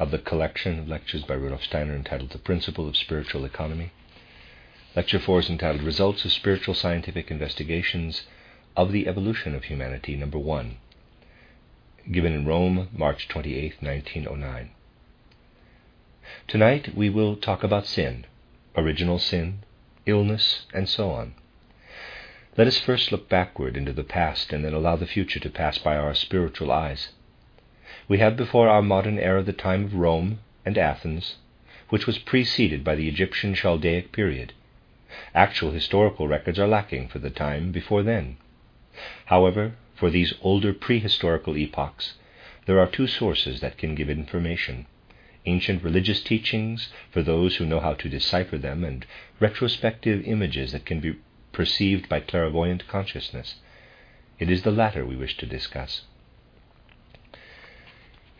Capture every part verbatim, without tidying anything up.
of the collection of lectures by Rudolf Steiner entitled The Principle of Spiritual Economy. Lecture four is entitled Results of Spiritual Scientific Investigations of the Evolution of Humanity, Number one, given in Rome, March twenty-eighth, nineteen oh nine. Tonight we will talk about sin, original sin, illness, and so on. Let us first look backward into the past and then allow the future to pass by our spiritual eyes. We have before our modern era the time of Rome and Athens, which was preceded by the Egyptian Chaldaic period. Actual historical records are lacking for the time before then. However, for these older prehistorical epochs, there are two sources that can give information: ancient religious teachings for those who know how to decipher them, and retrospective images that can be perceived by clairvoyant consciousness. It is the latter we wish to discuss.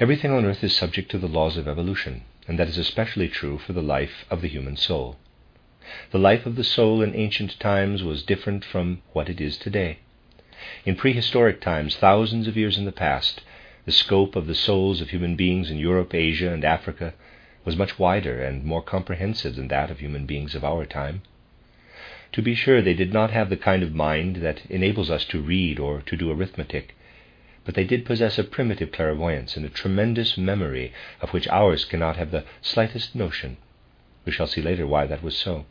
Everything on earth is subject to the laws of evolution, and that is especially true for the life of the human soul. The life of the soul in ancient times was different from what it is today. In prehistoric times, thousands of years in the past, the scope of the souls of human beings in Europe, Asia, and Africa was much wider and more comprehensive than that of human beings of our time. To be sure, they did not have the kind of mind that enables us to read or to do arithmetic, but they did possess a primitive clairvoyance and a tremendous memory of which ours cannot have the slightest notion. We shall see later why that was so.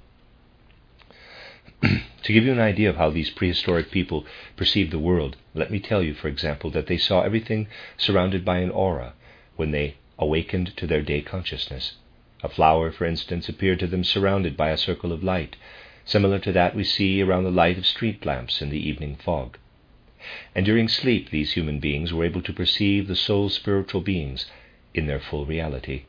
To give you an idea of how these prehistoric people perceived the world, let me tell you, for example, that they saw everything surrounded by an aura when they awakened to their day consciousness. A flower, for instance, appeared to them surrounded by a circle of light, similar to that we see around the light of street lamps in the evening fog. And during sleep these human beings were able to perceive the soul's spiritual beings in their full reality.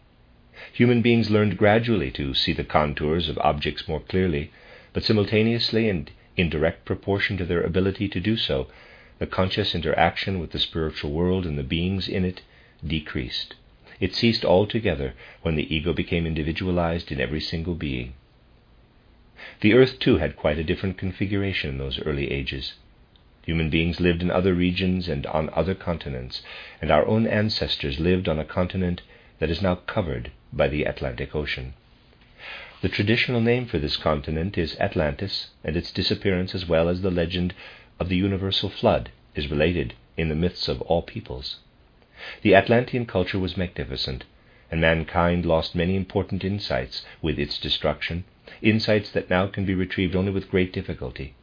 Human beings learned gradually to see the contours of objects more clearly, but simultaneously and in direct proportion to their ability to do so, the conscious interaction with the spiritual world and the beings in it decreased. It ceased altogether when the ego became individualized in every single being. The earth, too, had quite a different configuration in those early ages. Human beings lived in other regions and on other continents, and our own ancestors lived on a continent that is now covered by the Atlantic Ocean. The traditional name for this continent is Atlantis, and its disappearance as well as the legend of the universal flood is related in the myths of all peoples. The Atlantean culture was magnificent, and mankind lost many important insights with its destruction, insights that now can be retrieved only with great difficulty.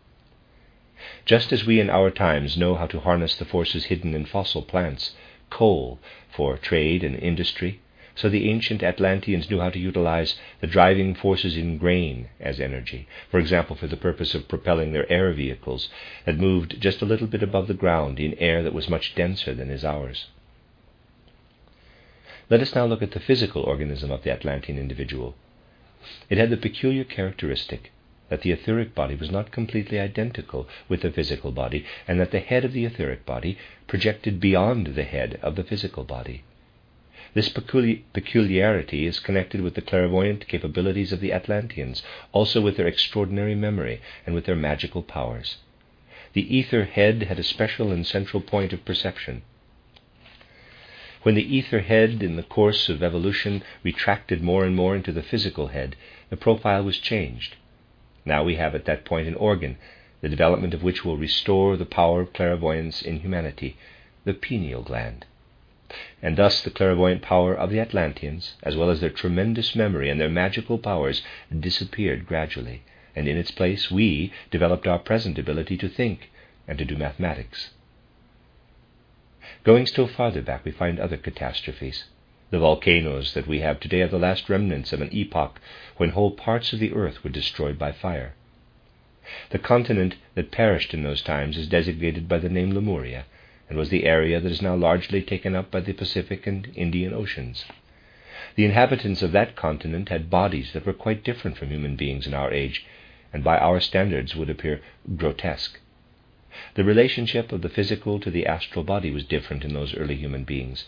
Just as we in our times know how to harness the forces hidden in fossil plants, coal, for trade and industry, so the ancient Atlanteans knew how to utilize the driving forces in grain as energy, for example, for the purpose of propelling their air vehicles that moved just a little bit above the ground in air that was much denser than is ours. Let us now look at the physical organism of the Atlantean individual. It had the peculiar characteristic that the etheric body was not completely identical with the physical body, and that the head of the etheric body projected beyond the head of the physical body. This peculi- peculiarity is connected with the clairvoyant capabilities of the Atlanteans, also with their extraordinary memory and with their magical powers. The ether head had a special and central point of perception. When the ether head, in the course of evolution, retracted more and more into the physical head, the profile was changed. Now we have at that point an organ, the development of which will restore the power of clairvoyance in humanity, the pineal gland. And thus the clairvoyant power of the Atlanteans, as well as their tremendous memory and their magical powers, disappeared gradually, and in its place we developed our present ability to think and to do mathematics. Going still farther back, we find other catastrophes. The volcanoes that we have today are the last remnants of an epoch when whole parts of the earth were destroyed by fire. The continent that perished in those times is designated by the name Lemuria, and was the area that is now largely taken up by the Pacific and Indian Oceans. The inhabitants of that continent had bodies that were quite different from human beings in our age, and by our standards would appear grotesque. The relationship of the physical to the astral body was different in those early human beings.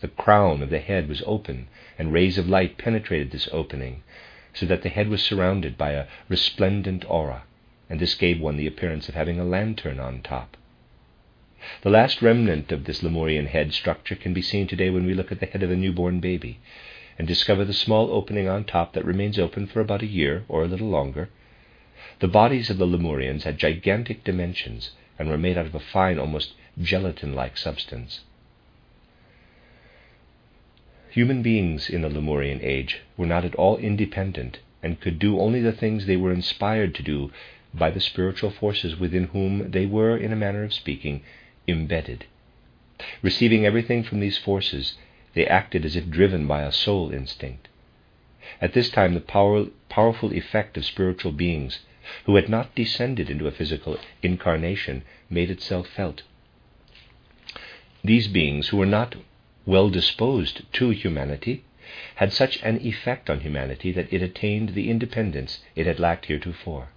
The crown of the head was open, and rays of light penetrated this opening, so that the head was surrounded by a resplendent aura, and this gave one the appearance of having a lantern on top. The last remnant of this Lemurian head structure can be seen today when we look at the head of a newborn baby and discover the small opening on top that remains open for about a year or a little longer. The bodies of the Lemurians had gigantic dimensions and were made out of a fine, almost gelatin-like substance. Human beings in the Lemurian age were not at all independent and could do only the things they were inspired to do by the spiritual forces within whom they were, in a manner of speaking, embedded. Receiving everything from these forces, they acted as if driven by a soul instinct. At this time, the power, powerful effect of spiritual beings who had not descended into a physical incarnation made itself felt. These beings, who were not well disposed to humanity, had such an effect on humanity that it attained the independence it had lacked heretofore.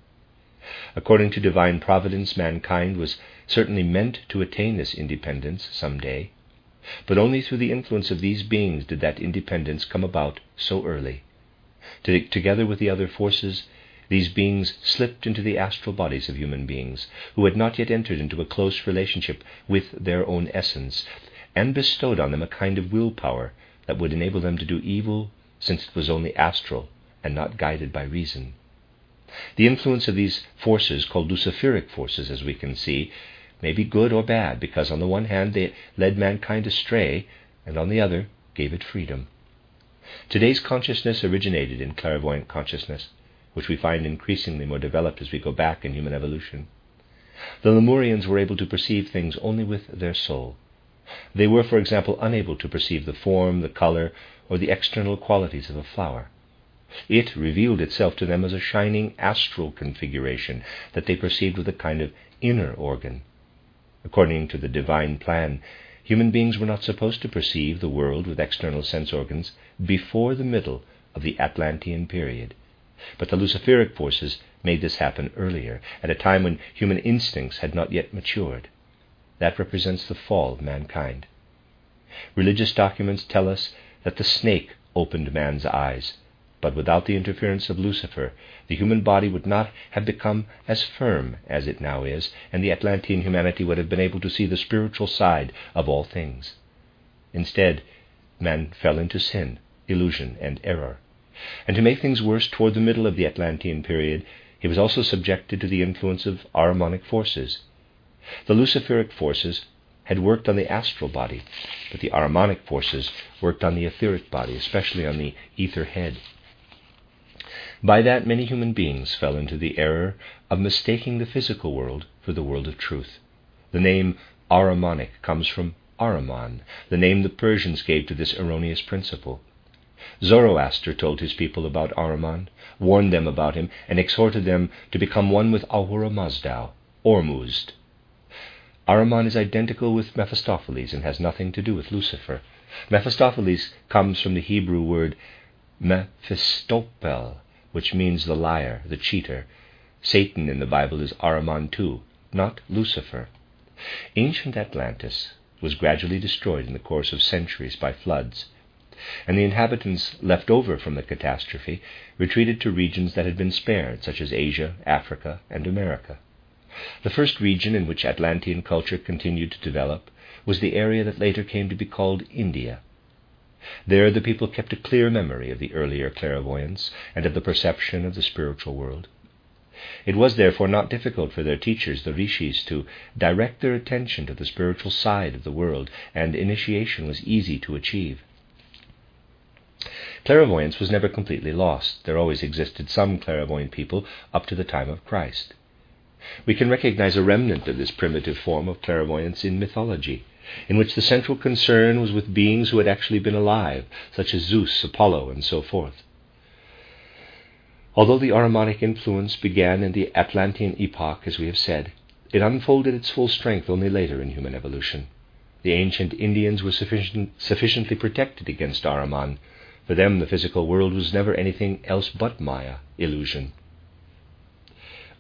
According to divine providence, mankind was certainly meant to attain this independence some day, but only through the influence of these beings did that independence come about so early. To- together with the other forces, these beings slipped into the astral bodies of human beings, who had not yet entered into a close relationship with their own essence, and bestowed on them a kind of willpower that would enable them to do evil, since it was only astral and not guided by reason. The influence of these forces, called luciferic forces as we can see, may be good or bad, because on the one hand they led mankind astray, and on the other gave it freedom. Today's consciousness originated in clairvoyant consciousness, which we find increasingly more developed as we go back in human evolution. The Lemurians were able to perceive things only with their soul. They were, for example, unable to perceive the form, the color, or the external qualities of a flower. It revealed itself to them as a shining astral configuration that they perceived with a kind of inner organ. According to the divine plan, human beings were not supposed to perceive the world with external sense organs before the middle of the Atlantean period, but the luciferic forces made this happen earlier, at a time when human instincts had not yet matured. That represents the fall of mankind. Religious documents tell us that the snake opened man's eyes, but without the interference of Lucifer, the human body would not have become as firm as it now is, and the Atlantean humanity would have been able to see the spiritual side of all things. Instead, man fell into sin, illusion, and error. And to make things worse, toward the middle of the Atlantean period, he was also subjected to the influence of Ahrimanic forces. The luciferic forces had worked on the astral body, but the Ahrimanic forces worked on the etheric body, especially on the ether head. By that, many human beings fell into the error of mistaking the physical world for the world of truth. The name Ahrimanic comes from Ahriman, the name the Persians gave to this erroneous principle. Zoroaster told his people about Ahriman, warned them about him, and exhorted them to become one with Ahura Mazdao, Ormuzd. Ahriman is identical with Mephistopheles and has nothing to do with Lucifer. Mephistopheles comes from the Hebrew word Mephistopel, which means the liar, the cheater. Satan in the Bible is Ahriman too, not Lucifer. Ancient Atlantis was gradually destroyed in the course of centuries by floods, and the inhabitants left over from the catastrophe retreated to regions that had been spared, such as Asia, Africa, and America. The first region in which Atlantean culture continued to develop was the area that later came to be called India. There the people kept a clear memory of the earlier clairvoyance and of the perception of the spiritual world. It was therefore not difficult for their teachers, the rishis, to direct their attention to the spiritual side of the world, and initiation was easy to achieve. Clairvoyance was never completely lost. There always existed some clairvoyant people up to the time of Christ. We can recognize a remnant of this primitive form of clairvoyance in mythology, in which the central concern was with beings who had actually been alive, such as Zeus, Apollo, and so forth. Although the Ahrimanic influence began in the Atlantean epoch, as we have said, it unfolded its full strength only later in human evolution. The ancient Indians were sufficient, sufficiently protected against Ahriman, For them, the physical world was never anything else but Maya, illusion.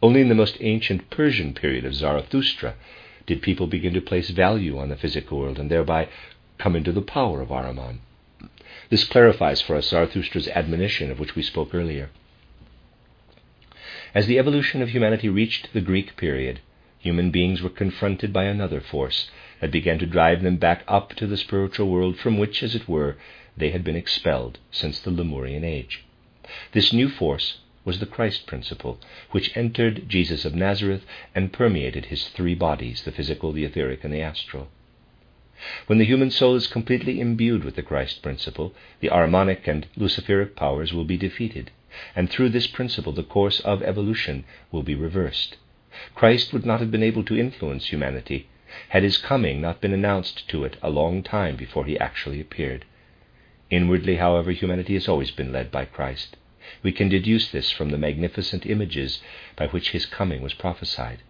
Only in the most ancient Persian period of Zarathustra did people begin to place value on the physical world and thereby come into the power of Ahriman. This clarifies for us Zarathustra's admonition of which we spoke earlier. As the evolution of humanity reached the Greek period, human beings were confronted by another force that began to drive them back up to the spiritual world from which, as it were, they had been expelled since the Lemurian age. This new force was the Christ principle, which entered Jesus of Nazareth and permeated his three bodies, the physical, the etheric, and the astral. When the human soul is completely imbued with the Christ principle, the Ahrimanic and Luciferic powers will be defeated, and through this principle the course of evolution will be reversed. Christ would not have been able to influence humanity had his coming not been announced to it a long time before he actually appeared. Inwardly, however, humanity has always been led by Christ. We can deduce this from the magnificent images by which his coming was prophesied.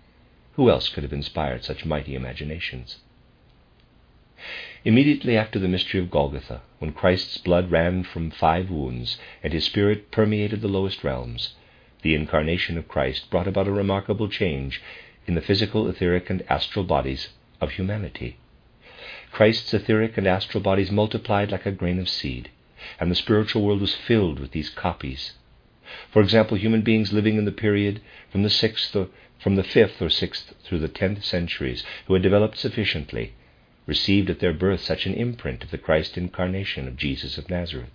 Who else could have inspired such mighty imaginations? Immediately after the mystery of Golgotha, when Christ's blood ran from five wounds and his spirit permeated the lowest realms, the incarnation of Christ brought about a remarkable change in the physical, etheric, and astral bodies of humanity. Christ's etheric and astral bodies multiplied like a grain of seed, and the spiritual world was filled with these copies. For example, human beings living in the period from the sixth or, from the fifth or sixth through the tenth centuries, who had developed sufficiently, received at their birth such an imprint of the Christ incarnation of Jesus of Nazareth.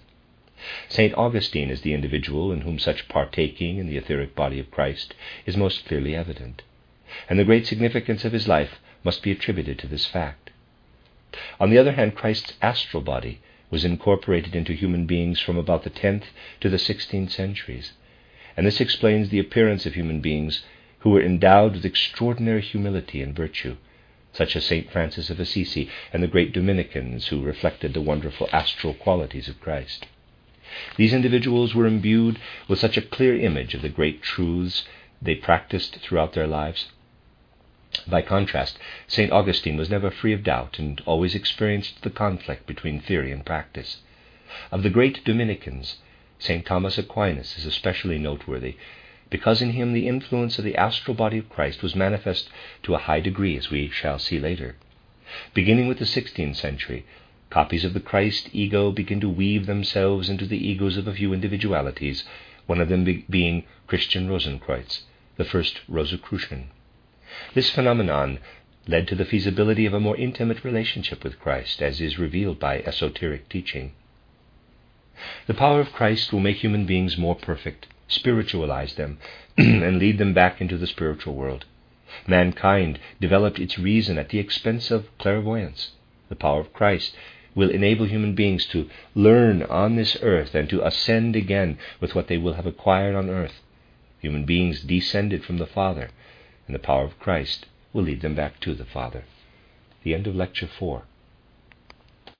Saint Augustine is the individual in whom such partaking in the etheric body of Christ is most clearly evident, and the great significance of his life must be attributed to this fact. On the other hand, Christ's astral body was incorporated into human beings from about the tenth to the sixteenth centuries, and this explains the appearance of human beings who were endowed with extraordinary humility and virtue, such as Saint Francis of Assisi and the great Dominicans who reflected the wonderful astral qualities of Christ. These individuals were imbued with such a clear image of the great truths they practiced throughout their lives. By contrast, Saint Augustine was never free of doubt and always experienced the conflict between theory and practice. Of the great Dominicans, Saint Thomas Aquinas is especially noteworthy, because in him the influence of the astral body of Christ was manifest to a high degree, as we shall see later. Beginning with the sixteenth century, copies of the Christ ego begin to weave themselves into the egos of a few individualities, one of them be- being Christian Rosenkreuz, the first Rosicrucian. This phenomenon led to the feasibility of a more intimate relationship with Christ, as is revealed by esoteric teaching. The power of Christ will make human beings more perfect, spiritualize them, and lead them back into the spiritual world. Mankind developed its reason at the expense of clairvoyance. The power of Christ will enable human beings to learn on this earth and to ascend again with what they will have acquired on earth. Human beings descended from the Father, and the power of Christ will lead them back to the Father. The end of Lecture four.